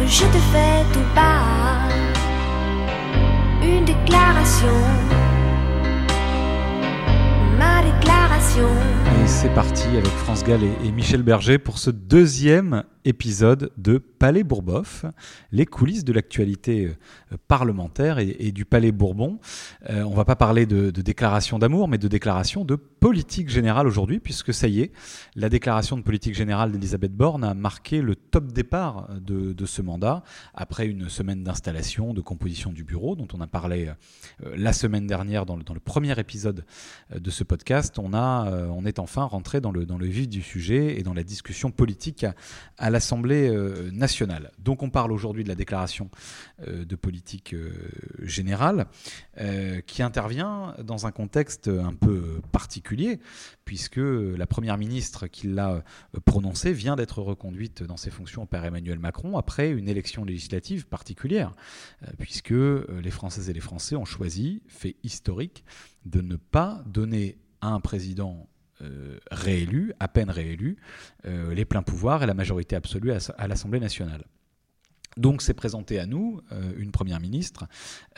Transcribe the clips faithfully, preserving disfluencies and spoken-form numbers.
que je te fais tout bas une déclaration, ma déclaration. Et c'est parti avec France Gall et Michel Berger pour ce deuxième épisode de Palais Bourboff, les coulisses de l'actualité parlementaire et, et du Palais Bourbon. Euh, on ne va pas parler de, de déclaration d'amour, mais de déclaration de politique générale aujourd'hui, puisque ça y est, la déclaration de politique générale d'Élisabeth Borne a marqué le top départ de, de ce mandat, après une semaine d'installation, de composition du bureau, dont on a parlé la semaine dernière dans le, dans le premier épisode de ce podcast. On, a, on est enfin rentré dans le, dans le vif du sujet et dans la discussion politique à, à à l'Assemblée nationale. Donc on parle aujourd'hui de la déclaration de politique générale qui intervient dans un contexte un peu particulier puisque la première ministre qui l'a prononcée vient d'être reconduite dans ses fonctions par Emmanuel Macron après une élection législative particulière puisque les Françaises et les Français ont choisi, fait historique, de ne pas donner à un président Euh, réélu, à peine réélu, euh, les pleins pouvoirs et la majorité absolue à, à l'Assemblée nationale. Donc c'est présenté à nous euh, une première ministre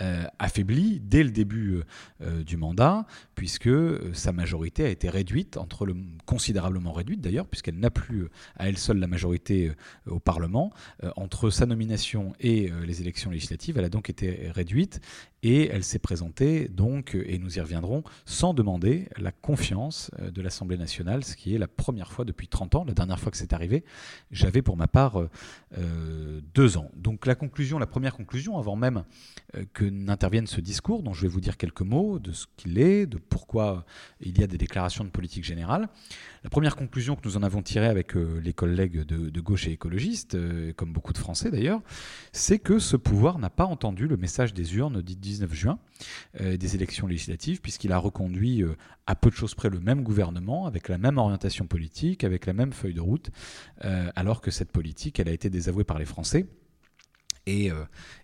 euh, affaiblie dès le début euh, du mandat, puisque euh, sa majorité a été réduite, entre le, considérablement réduite d'ailleurs, puisqu'elle n'a plus euh, à elle seule la majorité euh, au Parlement. Euh, entre sa nomination et euh, les élections législatives, elle a donc été réduite et elle s'est présentée, donc, et nous y reviendrons, sans demander la confiance euh, de l'Assemblée nationale, ce qui est la première fois depuis trente ans. La dernière fois que c'est arrivé, j'avais pour ma part euh, deux ans. Donc la conclusion, la première conclusion, avant même que n'intervienne ce discours, dont je vais vous dire quelques mots, de ce qu'il est, de pourquoi il y a des déclarations de politique générale. La première conclusion que nous en avons tirée avec les collègues de, de gauche et écologistes, comme beaucoup de Français d'ailleurs, c'est que ce pouvoir n'a pas entendu le message des urnes du dix-neuf juin euh, des élections législatives, puisqu'il a reconduit euh, à peu de choses près le même gouvernement, avec la même orientation politique, avec la même feuille de route, euh, alors que cette politique, elle a été désavouée par les Français. Et,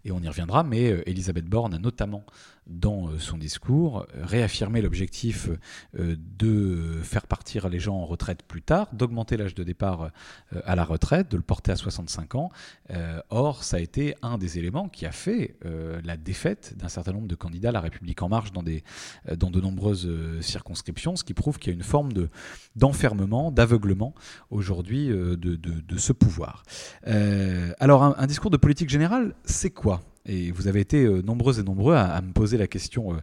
et on y reviendra, mais Elisabeth Borne a notamment, dans son discours, réaffirmé l'objectif de faire partir les gens en retraite plus tard, d'augmenter l'âge de départ à la retraite, de le porter à soixante-cinq ans. Or, ça a été un des éléments qui a fait la défaite d'un certain nombre de candidats à la République En Marche dans, des, dans de nombreuses circonscriptions, ce qui prouve qu'il y a une forme de, d'enfermement, d'aveuglement aujourd'hui de, de, de ce pouvoir. Euh, alors, un, un discours de politique générale, c'est quoi ? Et vous avez été euh, nombreuses et nombreux à, à me poser la question euh,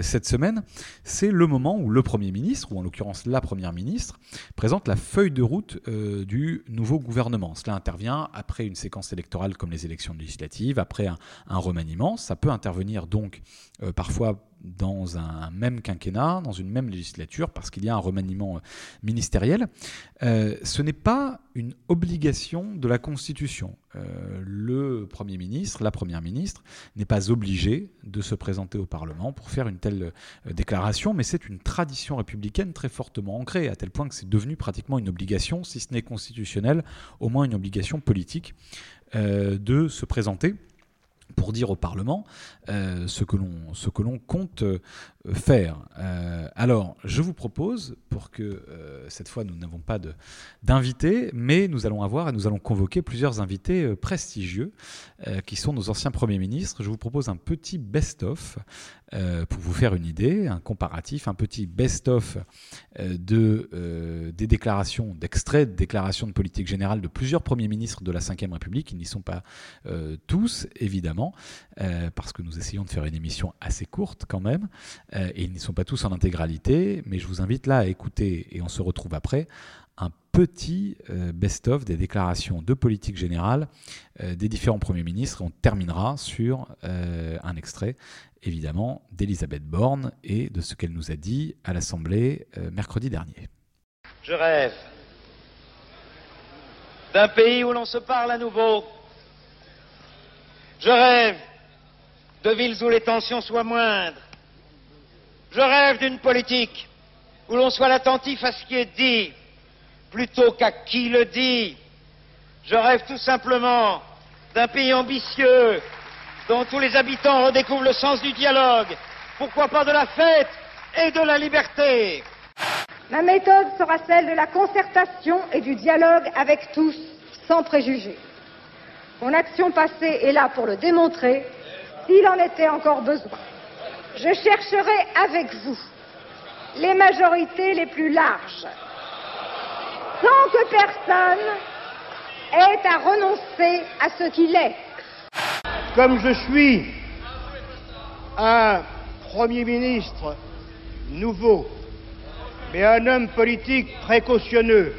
cette semaine. C'est le moment où le Premier ministre, ou en l'occurrence la Première ministre, présente la feuille de route euh, du nouveau gouvernement. Cela intervient après une séquence électorale comme les élections législatives, après un, un remaniement. Ça peut intervenir donc euh, parfois dans un même quinquennat, dans une même législature, parce qu'il y a un remaniement ministériel. Euh, ce n'est pas une obligation de la Constitution. Euh, le Premier ministre, la Première ministre, n'est pas obligée de se présenter au Parlement pour faire une telle euh, déclaration, mais c'est une tradition républicaine très fortement ancrée, à tel point que c'est devenu pratiquement une obligation, si ce n'est constitutionnelle, au moins une obligation politique, euh, de se présenter pour dire au Parlement euh, ce que l'on, ce que l'on compte euh, faire. Euh, alors, je vous propose, pour que euh, cette fois nous n'avons pas de, d'invités, mais nous allons avoir et nous allons convoquer plusieurs invités euh, prestigieux euh, qui sont nos anciens premiers ministres. Je vous propose un petit best-of euh, pour vous faire une idée, un comparatif, un petit best-of euh, de, euh, des déclarations, d'extraits de déclarations de politique générale de plusieurs premiers ministres de la cinquième République. Ils n'y sont pas euh, tous, évidemment. Euh, parce que nous essayons de faire une émission assez courte quand même, euh, et ils n'y sont pas tous en intégralité, mais je vous invite là à écouter, et on se retrouve après, un petit euh, best-of des déclarations de politique générale euh, des différents premiers ministres, et on terminera sur euh, un extrait, évidemment, d'Elisabeth Borne et de ce qu'elle nous a dit à l'Assemblée euh, mercredi dernier. Je rêve d'un pays où l'on se parle à nouveau. Je rêve de villes où les tensions soient moindres. Je rêve d'une politique où l'on soit attentif à ce qui est dit plutôt qu'à qui le dit. Je rêve tout simplement d'un pays ambitieux dont tous les habitants redécouvrent le sens du dialogue, pourquoi pas de la fête et de la liberté. Ma méthode sera celle de la concertation et du dialogue avec tous, sans préjugés. Mon action passée est là pour le démontrer, s'il en était encore besoin. Je chercherai avec vous les majorités les plus larges, sans que personne ait à renoncer à ce qu'il est. Comme je suis un Premier ministre nouveau, mais un homme politique précautionneux,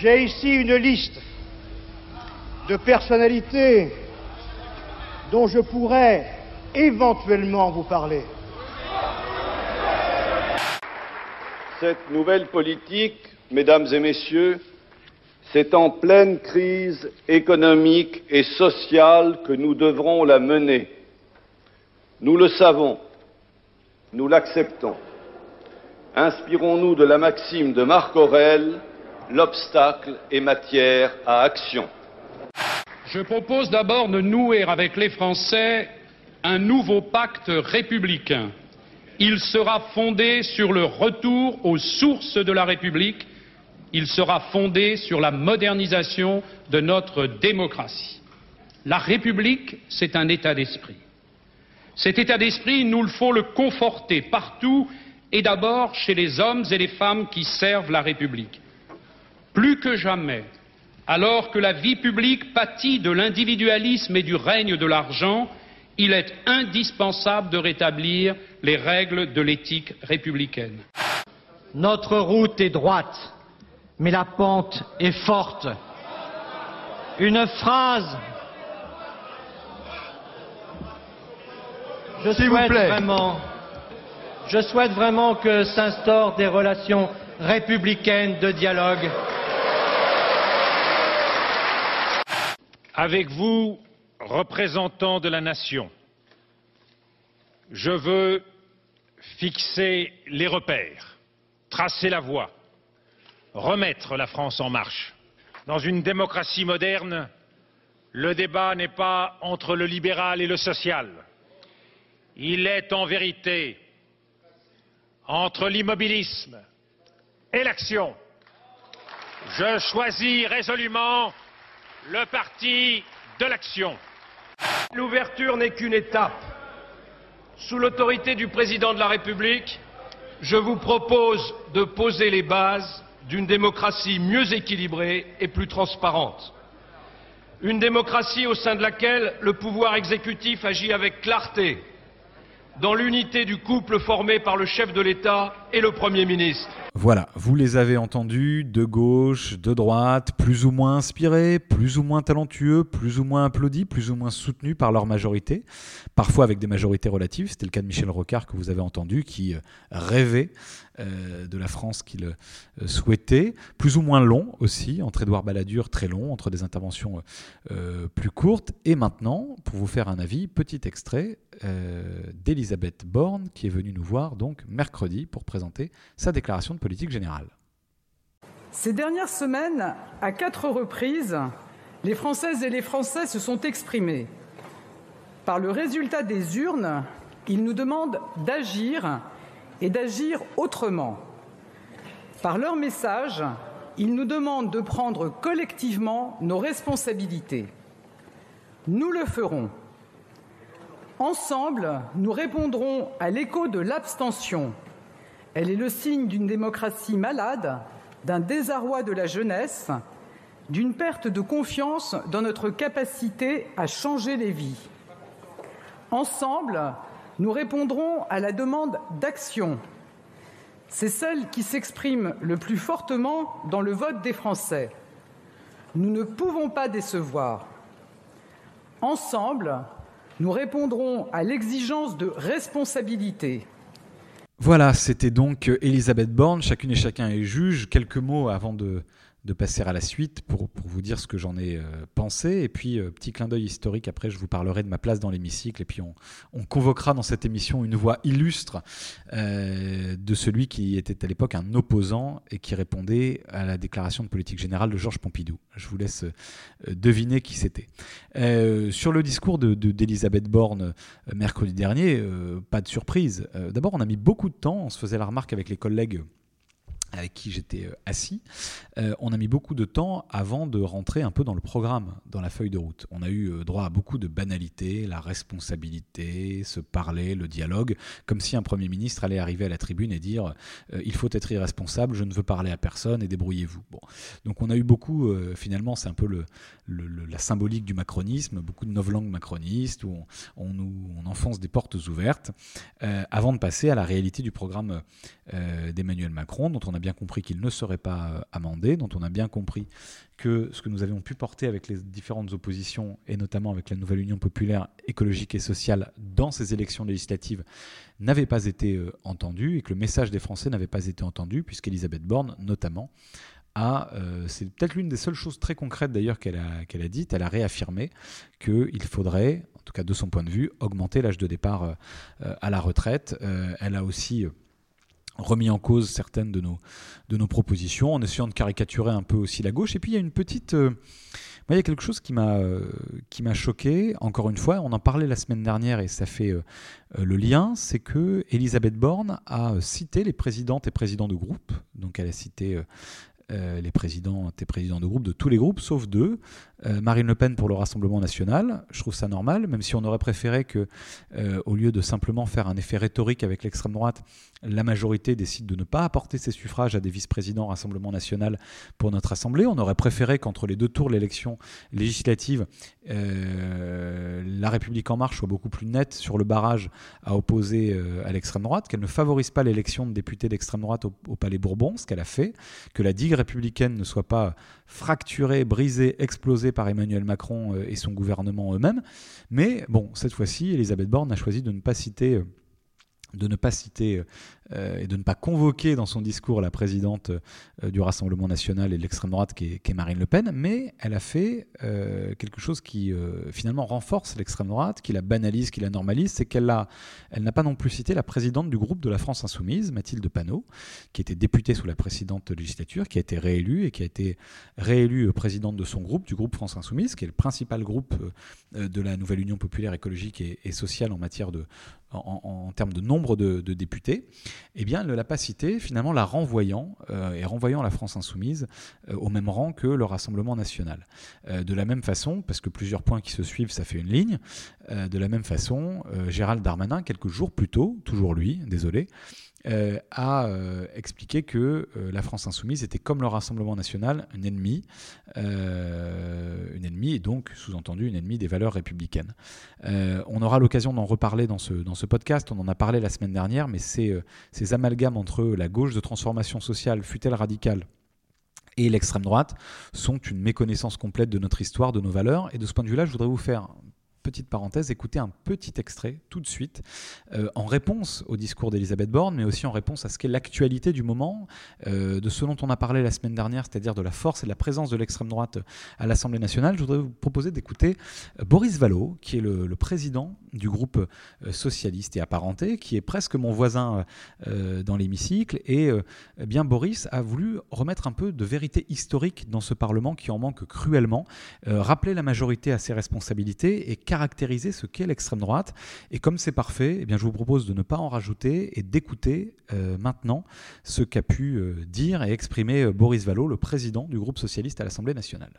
j'ai ici une liste de personnalités dont je pourrais éventuellement vous parler. Cette nouvelle politique, mesdames et messieurs, c'est en pleine crise économique et sociale que nous devrons la mener. Nous le savons, nous l'acceptons. Inspirons-nous de la maxime de Marc Aurèle, l'obstacle est matière à action. Je propose d'abord de nouer avec les Français un nouveau pacte républicain. Il sera fondé sur le retour aux sources de la République. Il sera fondé sur la modernisation de notre démocratie. La République, c'est un état d'esprit. Cet état d'esprit, il nous faut le conforter partout et d'abord chez les hommes et les femmes qui servent la République. Plus que jamais, alors que la vie publique pâtit de l'individualisme et du règne de l'argent, il est indispensable de rétablir les règles de l'éthique républicaine. Notre route est droite, mais la pente est forte. Une phrase... Je souhaite vraiment, je souhaite vraiment que s'instaurent des relations républicaines de dialogue. Avec vous, représentants de la nation, je veux fixer les repères, tracer la voie, remettre la France en marche. Dans une démocratie moderne, le débat n'est pas entre le libéral et le social. Il est en vérité entre l'immobilisme et l'action. Je choisis résolument le parti de l'action. L'ouverture n'est qu'une étape. Sous l'autorité du président de la République, je vous propose de poser les bases d'une démocratie mieux équilibrée et plus transparente. Une démocratie au sein de laquelle le pouvoir exécutif agit avec clarté, dans l'unité du couple formé par le chef de l'État et le Premier ministre. Voilà, vous les avez entendus, de gauche, de droite, plus ou moins inspirés, plus ou moins talentueux, plus ou moins applaudis, plus ou moins soutenus par leur majorité, parfois avec des majorités relatives. C'était le cas de Michel Rocard que vous avez entendu, qui rêvait euh, de la France qu'il souhaitait. Plus ou moins long aussi, entre Édouard Balladur, très long, entre des interventions euh, plus courtes. Et maintenant, pour vous faire un avis, petit extrait euh, d'Élisabeth Borne, qui est venue nous voir donc mercredi pour présenter sa déclaration de politique générale. Ces dernières semaines, à quatre reprises, les Françaises et les Français se sont exprimés. Par le résultat des urnes, ils nous demandent d'agir et d'agir autrement. Par leur message, ils nous demandent de prendre collectivement nos responsabilités. Nous le ferons. Ensemble, nous répondrons à l'écho de l'abstention. Elle est le signe d'une démocratie malade, d'un désarroi de la jeunesse, d'une perte de confiance dans notre capacité à changer les vies. Ensemble, nous répondrons à la demande d'action. C'est celle qui s'exprime le plus fortement dans le vote des Français. Nous ne pouvons pas décevoir. Ensemble, nous répondrons à l'exigence de responsabilité. Voilà, c'était donc Élisabeth Borne, chacune et chacun est juge. Quelques mots avant de, de passer à la suite pour, pour vous dire ce que j'en ai euh, pensé. Et puis, euh, petit clin d'œil historique, après je vous parlerai de ma place dans l'hémicycle. Et puis on, on convoquera dans cette émission une voix illustre euh, de celui qui était à l'époque un opposant et qui répondait à la déclaration de politique générale de Georges Pompidou. Je vous laisse euh, deviner qui c'était. Euh, sur le discours de, de, d'Elisabeth Borne euh, mercredi dernier, euh, pas de surprise. Euh, d'abord, on a mis beaucoup de temps, on se faisait la remarque avec les collègues avec qui j'étais assis, euh, on a mis beaucoup de temps avant de rentrer un peu dans le programme, dans la feuille de route. On a eu droit à beaucoup de banalités, la responsabilité, se parler, le dialogue, comme si un Premier ministre allait arriver à la tribune et dire euh, « il faut être irresponsable, je ne veux parler à personne et débrouillez-vous ». Bon. Donc on a eu beaucoup, euh, finalement, c'est un peu le, le, le, la symbolique du macronisme, beaucoup de novlangues macronistes où on, on, nous, on enfonce des portes ouvertes euh, avant de passer à la réalité du programme euh, d'Emmanuel Macron, dont on a bien compris qu'il ne serait pas amendé, dont on a bien compris que ce que nous avions pu porter avec les différentes oppositions, et notamment avec la Nouvelle Union Populaire Écologique et Sociale dans ces élections législatives, n'avait pas été euh, entendu, et que le message des Français n'avait pas été entendu, puisqu'Élisabeth Borne, notamment, a, euh, c'est peut-être l'une des seules choses très concrètes d'ailleurs qu'elle a, qu'elle a dites, elle a réaffirmé qu'il faudrait, en tout cas de son point de vue, augmenter l'âge de départ euh, à la retraite. Euh, elle a aussi... Euh, remis en cause certaines de nos, de nos propositions, en essayant de caricaturer un peu aussi la gauche. Et puis il y a une petite... Euh, il y a quelque chose qui m'a, euh, qui m'a choqué, encore une fois, on en parlait la semaine dernière et ça fait euh, le lien, c'est que Élisabeth Borne a cité les présidentes et présidents de groupe, donc elle a cité... Euh, Euh, les présidents, tes présidents de groupe, de tous les groupes, sauf deux. Euh, Marine Le Pen pour le Rassemblement National, je trouve ça normal, même si on aurait préféré que, euh, au lieu de simplement faire un effet rhétorique avec l'extrême droite, la majorité décide de ne pas apporter ses suffrages à des vice-présidents Rassemblement National pour notre Assemblée. On aurait préféré qu'entre les deux tours de l'élection législative, euh, la République En Marche soit beaucoup plus nette sur le barrage à opposer euh, à l'extrême droite, qu'elle ne favorise pas l'élection de députés d'extrême droite au, au Palais Bourbon, ce qu'elle a fait, que la digue républicaine ne soit pas fracturée, brisée, explosée par Emmanuel Macron et son gouvernement eux-mêmes. Mais bon, cette fois-ci, Élisabeth Borne a choisi de ne pas citer, de ne pas citer euh, et de ne pas convoquer dans son discours la présidente euh, du Rassemblement National et de l'extrême droite qui est, qui est Marine Le Pen, mais elle a fait euh, quelque chose qui euh, finalement renforce l'extrême droite, qui la banalise, qui la normalise, c'est qu'elle a, elle n'a pas non plus cité la présidente du groupe de la France Insoumise, Mathilde Panot, qui était députée sous la précédente législature, qui a été réélue et qui a été réélue présidente de son groupe, du groupe France Insoumise, qui est le principal groupe euh, de la Nouvelle Union Populaire Écologique et, et Sociale en matière de En, en, en termes de nombre de, de députés, eh bien, elle ne l'a pas citée, finalement la renvoyant euh, et renvoyant la France Insoumise euh, au même rang que le Rassemblement National. Euh, de la même façon, parce que plusieurs points qui se suivent, ça fait une ligne, euh, de la même façon, euh, Gérald Darmanin, quelques jours plus tôt, toujours lui, désolé, Euh, a euh, expliqué que euh, la France Insoumise était, comme le Rassemblement National, une ennemie, euh, une ennemie et donc, sous-entendu, une ennemie des valeurs républicaines. Euh, on aura l'occasion d'en reparler dans ce, dans ce podcast, on en a parlé la semaine dernière, mais ces, euh, ces amalgames entre la gauche de transformation sociale, fût-elle radicale, et l'extrême droite, sont une méconnaissance complète de notre histoire, de nos valeurs, et de ce point de vue-là, je voudrais vous faire... petite parenthèse, écoutez un petit extrait tout de suite euh, en réponse au discours d'Elisabeth Borne, mais aussi en réponse à ce qu'est l'actualité du moment, euh, de ce dont on a parlé la semaine dernière, c'est-à-dire de la force et de la présence de l'extrême droite à l'Assemblée nationale. Je voudrais vous proposer d'écouter Boris Vallaud, qui est le, le président du groupe socialiste et apparenté, qui est presque mon voisin euh, dans l'hémicycle. Et euh, eh bien Boris a voulu remettre un peu de vérité historique dans ce Parlement qui en manque cruellement, euh, rappeler la majorité à ses responsabilités et caractériser ce qu'est l'extrême droite. Et comme c'est parfait, eh bien je vous propose de ne pas en rajouter et d'écouter euh, maintenant ce qu'a pu euh, dire et exprimer euh, Boris Vallaud, le président du groupe socialiste à l'Assemblée nationale.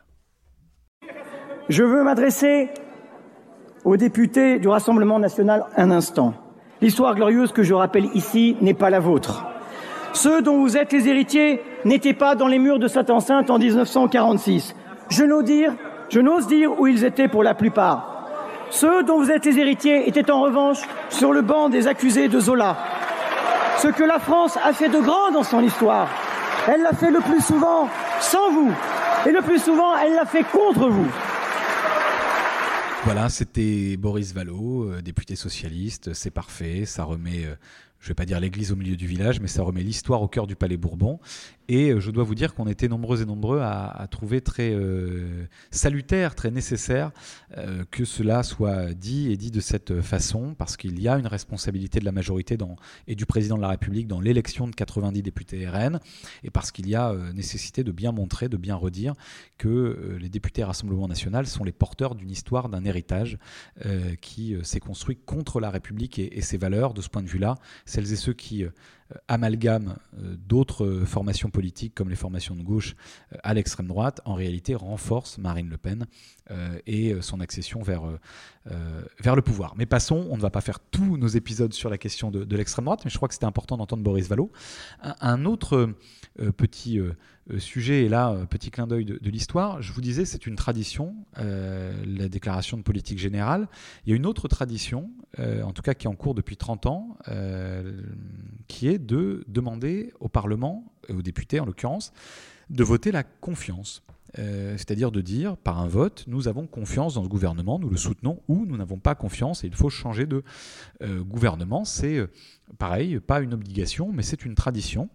Je veux m'adresser aux députés du Rassemblement national un instant. L'histoire glorieuse que je rappelle ici n'est pas la vôtre. Ceux dont vous êtes les héritiers n'étaient pas dans les murs de cette enceinte en dix-neuf cent quarante-six. Je n'ose dire, je n'ose dire où ils étaient pour la plupart. Ceux dont vous êtes les héritiers étaient en revanche sur le banc des accusés de Zola. Ce que la France a fait de grand dans son histoire, elle l'a fait le plus souvent sans vous, et le plus souvent elle l'a fait contre vous. Voilà, c'était Boris Vallaud, député socialiste, c'est parfait, ça remet... je ne vais pas dire l'église au milieu du village, mais ça remet l'histoire au cœur du Palais Bourbon. Et je dois vous dire qu'on était nombreux et nombreux à, à trouver très euh, salutaire, très nécessaire euh, que cela soit dit et dit de cette façon, parce qu'il y a une responsabilité de la majorité dans, et du président de la République dans l'élection de quatre-vingt-dix députés R N, et parce qu'il y a euh, nécessité de bien montrer, de bien redire que euh, les députés Rassemblement National sont les porteurs d'une histoire, d'un héritage euh, qui euh, s'est construit contre la République et, et ses valeurs. De ce point de vue-là, celles et ceux qui euh, amalgament euh, d'autres euh, formations politiques comme les formations de gauche euh, à l'extrême droite, en réalité renforcent Marine Le Pen euh, et son accession vers, euh, vers le pouvoir. Mais passons, on ne va pas faire tous nos épisodes sur la question de, de l'extrême droite, mais je crois que c'était important d'entendre Boris Vallaud. Un, un autre euh, petit euh, sujet, et là, euh, petit clin d'œil de, de l'histoire, je vous disais, c'est une tradition, euh, la déclaration de politique générale. Il y a une autre tradition, euh, en tout cas qui est en cours depuis trente ans, euh, qui est de demander au Parlement, et aux députés en l'occurrence, de voter la confiance. Euh, c'est-à-dire de dire, par un vote, nous avons confiance dans ce gouvernement, nous le soutenons, ou nous n'avons pas confiance et il faut changer de euh, gouvernement. C'est euh, pareil, pas une obligation, mais c'est une tradition.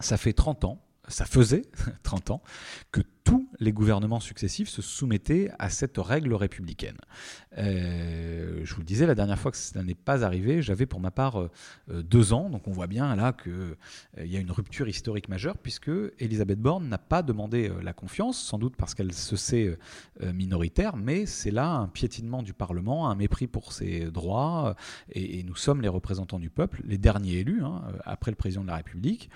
Ça fait trente ans. Ça faisait trente ans que tous les gouvernements successifs se soumettaient à cette règle républicaine. Euh, je vous le disais, la dernière fois que ça n'est pas arrivé, j'avais pour ma part euh, deux ans, donc on voit bien là qu'il euh, y a une rupture historique majeure, puisque Élisabeth Borne n'a pas demandé euh, la confiance, sans doute parce qu'elle se sait euh, minoritaire, mais c'est là un piétinement du Parlement, un mépris pour ses droits, et, et nous sommes les représentants du peuple, les derniers élus, hein, après le président de la République.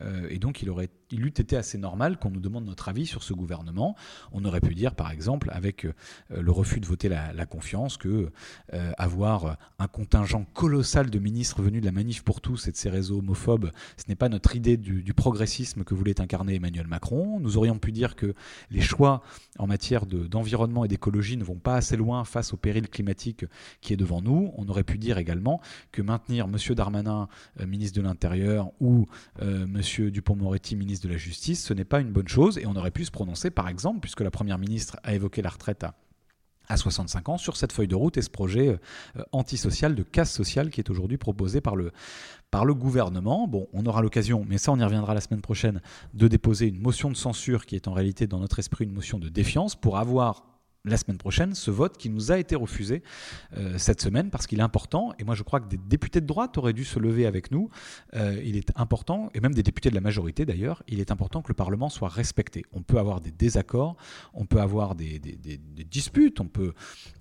Euh, et donc il, aurait, il eût été assez normal qu'on nous demande notre avis sur ce gouvernement. On aurait pu dire, par exemple, avec euh, le refus de voter la, la confiance, que euh, avoir un contingent colossal de ministres venus de la Manif pour tous et de ses réseaux homophobes, ce n'est pas notre idée du, du progressisme que voulait incarner Emmanuel Macron. Nous aurions pu dire que les choix en matière de, d'environnement et d'écologie ne vont pas assez loin face au péril climatique qui est devant nous. On aurait pu dire également que maintenir M. Darmanin, euh, ministre de l'Intérieur, ou euh, M. Monsieur Dupond-Moretti, ministre de la Justice, ce n'est pas une bonne chose. Et on aurait pu se prononcer, par exemple, puisque la Première ministre a évoqué la retraite à, à soixante-cinq ans, sur cette feuille de route et ce projet euh, antisocial, de casse sociale qui est aujourd'hui proposé par le, par le gouvernement. Bon, on aura l'occasion, mais ça on y reviendra la semaine prochaine, de déposer une motion de censure qui est en réalité dans notre esprit une motion de défiance pour avoir la semaine prochaine ce vote qui nous a été refusé euh, cette semaine parce qu'il est important, et moi je crois que des députés de droite auraient dû se lever avec nous. Euh, il est important, et même des députés de la majorité d'ailleurs, il est important que le Parlement soit respecté. On peut avoir des désaccords, on peut avoir des, des, des, des disputes, on peut,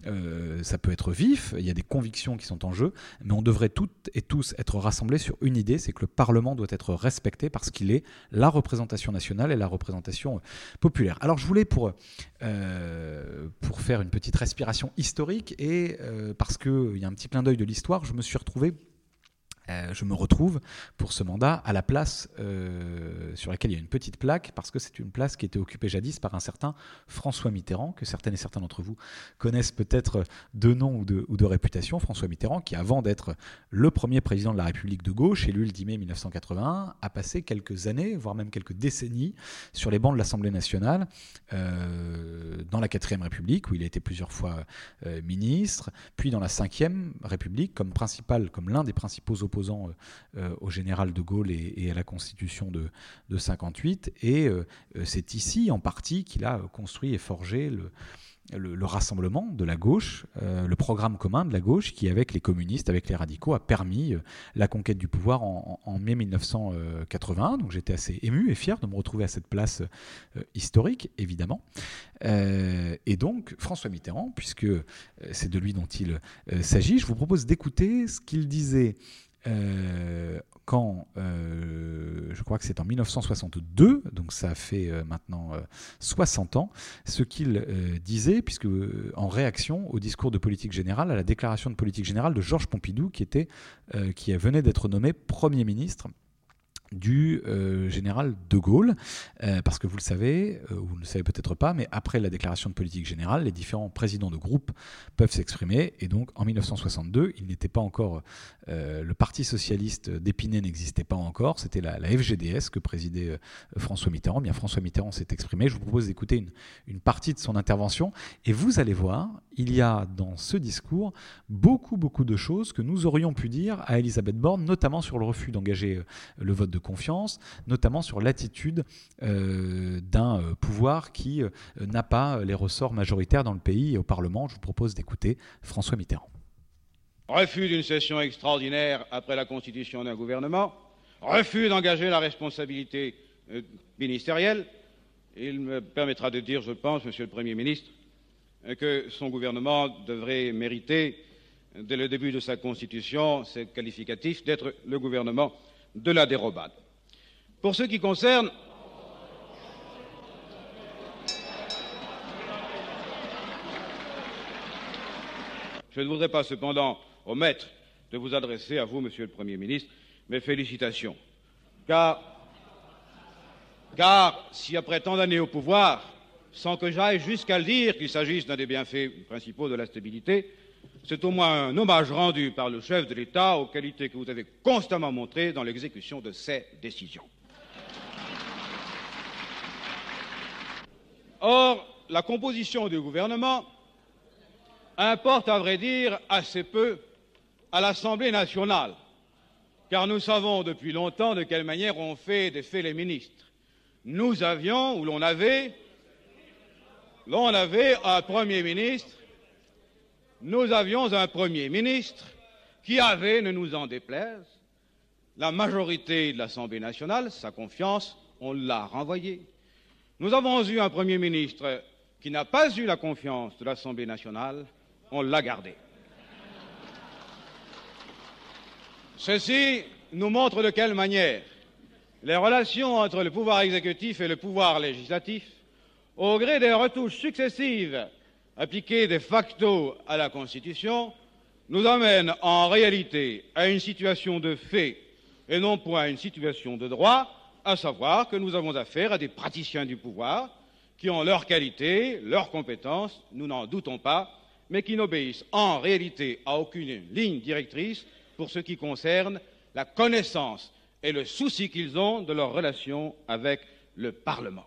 euh, ça peut être vif, il y a des convictions qui sont en jeu, mais on devrait toutes et tous être rassemblés sur une idée, c'est que le Parlement doit être respecté parce qu'il est la représentation nationale et la représentation populaire. Alors je voulais, pour euh, pour faire une petite respiration historique, et euh, parce qu'il y a un petit clin d'œil de l'histoire, je me suis retrouvé, euh, je me retrouve pour ce mandat à la place euh, sur laquelle il y a une petite plaque, parce que c'est une place qui était occupée jadis par un certain François Mitterrand, que certaines et certains d'entre vous connaissent peut-être de nom ou de, ou de réputation. François Mitterrand, qui avant d'être le premier président de la République de gauche, élu le dix mai mille neuf cent quatre-vingt-un, a passé quelques années, voire même quelques décennies, sur les bancs de l'Assemblée nationale, euh, dans la quatrième République, où il a été plusieurs fois euh, ministre, puis dans la cinquième République, comme principal, comme l'un des principaux opposants euh, euh, au général de Gaulle et, et à la Constitution de, de cinquante-huit. Et euh, c'est ici, en partie, qu'il a construit et forgé le... Le, le rassemblement de la gauche, euh, le programme commun de la gauche qui, avec les communistes, avec les radicaux, a permis euh, la conquête du pouvoir en, en, en mai mille neuf cent quatre-vingt-un. Donc j'étais assez ému et fier de me retrouver à cette place euh, historique, évidemment. Euh, et donc François Mitterrand, puisque euh, c'est de lui dont il euh, s'agit, je vous propose d'écouter ce qu'il disait euh, quand, euh, je crois que c'est en mille neuf cent soixante-deux, donc ça fait euh, maintenant euh, soixante ans, ce qu'il euh, disait, puisque euh, en réaction au discours de politique générale, à la déclaration de politique générale de Georges Pompidou, qui, était, euh, qui venait d'être nommé Premier ministre du euh, général de Gaulle, euh, parce que vous le savez, euh, vous ne le savez peut-être pas, mais après la déclaration de politique générale, les différents présidents de groupe peuvent s'exprimer, et donc en mille neuf cent soixante-deux, il n'était pas encore, euh, le parti socialiste d'Épinay n'existait pas encore, c'était la, la F G D S que présidait euh, François Mitterrand. Bien, François Mitterrand s'est exprimé, je vous propose d'écouter une, une partie de son intervention, et vous allez voir, il y a dans ce discours beaucoup, beaucoup de choses que nous aurions pu dire à Elisabeth Borne, notamment sur le refus d'engager euh, le vote de confiance, notamment sur l'attitude euh, d'un euh, pouvoir qui euh, n'a pas les ressorts majoritaires dans le pays et au Parlement. Je vous propose d'écouter François Mitterrand. Refus d'une session extraordinaire après la constitution d'un gouvernement, refus d'engager la responsabilité euh, ministérielle. Il me permettra de dire, je pense, Monsieur le Premier ministre, que son gouvernement devrait mériter dès le début de sa constitution, c'est qualificatif d'être le gouvernement de la dérobade. Pour ce qui concerne Je ne voudrais pas cependant omettre de vous adresser à vous, Monsieur le Premier ministre, mes félicitations. Car, car si après tant d'années au pouvoir, sans que j'aille jusqu'à le dire qu'il s'agisse d'un des bienfaits principaux de la stabilité, c'est au moins un hommage rendu par le chef de l'État aux qualités que vous avez constamment montrées dans l'exécution de ses décisions. Or, la composition du gouvernement importe, à vrai dire, assez peu à l'Assemblée nationale, car nous savons depuis longtemps de quelle manière on fait des faits les ministres. Nous avions, ou l'on avait, l'on avait un Premier ministre, nous avions un Premier ministre qui avait, ne nous en déplaise, la majorité de l'Assemblée nationale, sa confiance, on l'a renvoyée. Nous avons eu un Premier ministre qui n'a pas eu la confiance de l'Assemblée nationale, on l'a gardé. Ceci nous montre de quelle manière les relations entre le pouvoir exécutif et le pouvoir législatif, au gré des retouches successives appliquées de facto à la Constitution, nous amènent en réalité à une situation de fait et non point à une situation de droit, à savoir que nous avons affaire à des praticiens du pouvoir qui ont leurs qualités, leurs compétences, nous n'en doutons pas, mais qui n'obéissent en réalité à aucune ligne directrice pour ce qui concerne la connaissance et le souci qu'ils ont de leur relation avec le Parlement.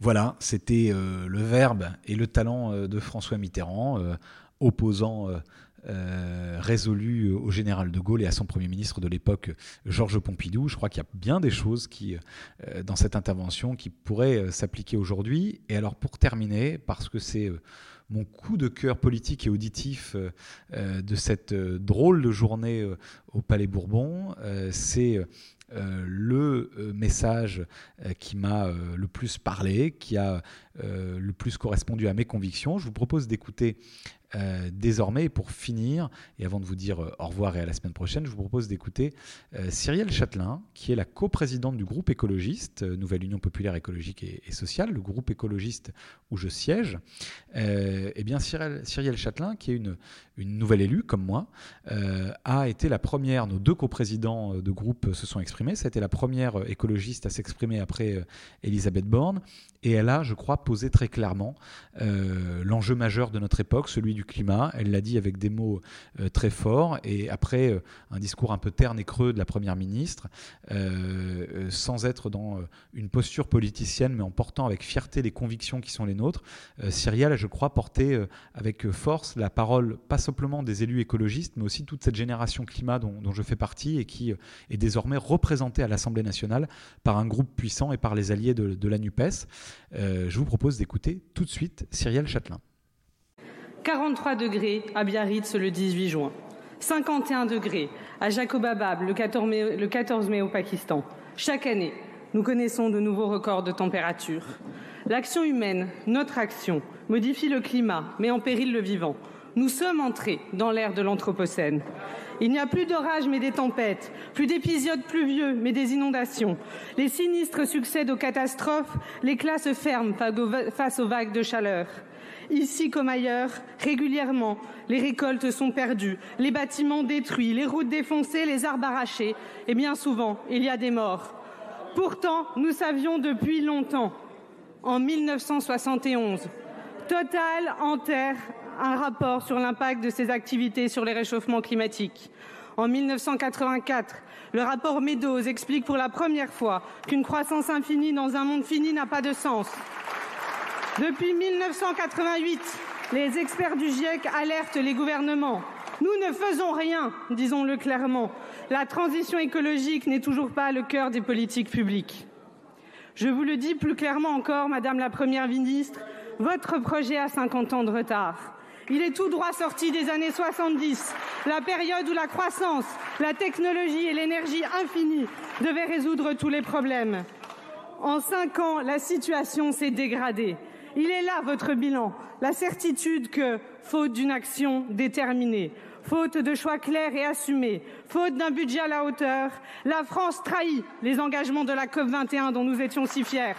Voilà, c'était euh, le verbe et le talent euh, de François Mitterrand, euh, opposant euh, euh, résolu au général de Gaulle et à son Premier ministre de l'époque, Georges Pompidou. Je crois qu'il y a bien des choses qui, euh, dans cette intervention qui pourraient euh, s'appliquer aujourd'hui. Et alors, pour terminer, parce que c'est... Euh, mon coup de cœur politique et auditif euh, de cette euh, drôle de journée euh, au Palais Bourbon, euh, c'est euh, le euh, message euh, qui m'a euh, le plus parlé, qui a euh, le plus correspondu à mes convictions. Je vous propose d'écouter euh, désormais, pour finir, et avant de vous dire euh, au revoir et à la semaine prochaine, je vous propose d'écouter euh, Cyrielle Châtelain, qui est la coprésidente du groupe écologiste, euh, Nouvelle Union Populaire Écologique et, et Sociale, le groupe écologiste où je siège. Euh, Eh bien, Cyrielle, Cyrielle Châtelain, qui est une, une nouvelle élue comme moi, euh, a été la première, nos deux coprésidents de groupe se sont exprimés, ça a été la première écologiste à s'exprimer après euh, Élisabeth Borne, et elle a, je crois, posé très clairement euh, l'enjeu majeur de notre époque, celui du climat. Elle l'a dit avec des mots euh, très forts, et après euh, un discours un peu terne et creux de la Première ministre, euh, sans être dans une posture politicienne, mais en portant avec fierté les convictions qui sont les nôtres, euh, Cyrielle, je crois, porte avec force la parole, pas simplement des élus écologistes, mais aussi toute cette génération climat dont, dont je fais partie et qui est désormais représentée à l'Assemblée nationale par un groupe puissant et par les alliés de, de la NUPES. Euh, je vous propose d'écouter tout de suite Cyrielle Châtelain. quarante-trois degrés à Biarritz le dix-huit juin, cinquante et un degrés à Jacobabad le quatorze mai, le quatorze mai au Pakistan. Chaque année, nous connaissons de nouveaux records de température. L'action humaine, notre action, modifie le climat, met en péril le vivant. Nous sommes entrés dans l'ère de l'anthropocène. Il n'y a plus d'orages mais des tempêtes, plus d'épisodes pluvieux mais des inondations. Les sinistres succèdent aux catastrophes, les classes se ferment face aux vagues de chaleur. Ici comme ailleurs, régulièrement, les récoltes sont perdues, les bâtiments détruits, les routes défoncées, les arbres arrachés. Et bien souvent, il y a des morts. Pourtant, nous savions depuis longtemps, en mille neuf cent soixante et onze, Total enterre un rapport sur l'impact de ses activités sur les réchauffements climatiques. En mille neuf cent quatre-vingt-quatre, le rapport Meadows explique pour la première fois qu'une croissance infinie dans un monde fini n'a pas de sens. Depuis mille neuf cent quatre-vingt-huit, les experts du GIEC alertent les gouvernements. Nous ne faisons rien, disons-le clairement. La transition écologique n'est toujours pas le cœur des politiques publiques. Je vous le dis plus clairement encore, Madame la Première ministre, votre projet a cinquante ans de retard. Il est tout droit sorti des années soixante-dix, la période où la croissance, la technologie et l'énergie infinie devaient résoudre tous les problèmes. En cinq ans, la situation s'est dégradée. Il est là votre bilan, la certitude que, faute d'une action déterminée, faute de choix clairs et assumés, faute d'un budget à la hauteur, la France trahit les engagements de la COP vingt et un dont nous étions si fiers.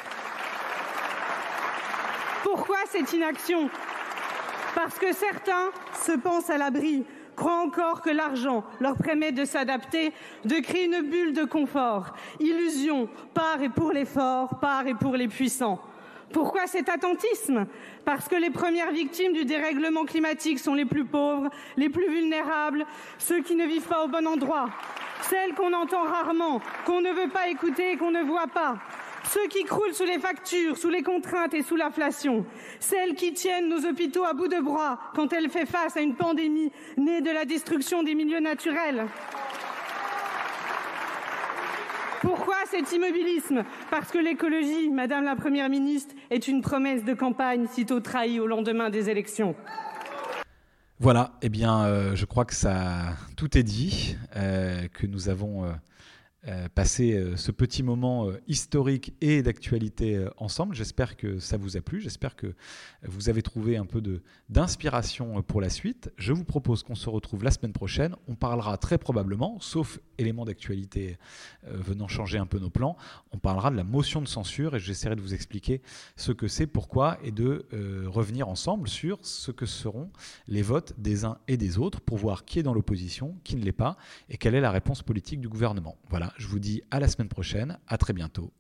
Pourquoi cette inaction ? Parce que certains se pensent à l'abri, croient encore que l'argent leur permet de s'adapter, de créer une bulle de confort. Illusion, par et pour les forts, par et pour les puissants. Pourquoi cet attentisme ? Parce que les premières victimes du dérèglement climatique sont les plus pauvres, les plus vulnérables, ceux qui ne vivent pas au bon endroit, celles qu'on entend rarement, qu'on ne veut pas écouter et qu'on ne voit pas, ceux qui croulent sous les factures, sous les contraintes et sous l'inflation, celles qui tiennent nos hôpitaux à bout de bras quand elle fait face à une pandémie née de la destruction des milieux naturels. Pourquoi cet immobilisme ? Parce que l'écologie, Madame la Première ministre, est une promesse de campagne sitôt trahie au lendemain des élections. Voilà, eh bien, euh, je crois que ça, tout est dit, euh, que nous avons euh, euh, passé euh, ce petit moment euh, historique et d'actualité euh, ensemble. J'espère que ça vous a plu, j'espère que vous avez trouvé un peu de, d'inspiration pour la suite. Je vous propose qu'on se retrouve la semaine prochaine. On parlera très probablement, sauf éléments d'actualité euh, venant changer un peu nos plans, on parlera de la motion de censure et j'essaierai de vous expliquer ce que c'est, pourquoi, et de euh, revenir ensemble sur ce que seront les votes des uns et des autres pour voir qui est dans l'opposition, qui ne l'est pas et quelle est la réponse politique du gouvernement. Voilà, je vous dis à la semaine prochaine, à très bientôt.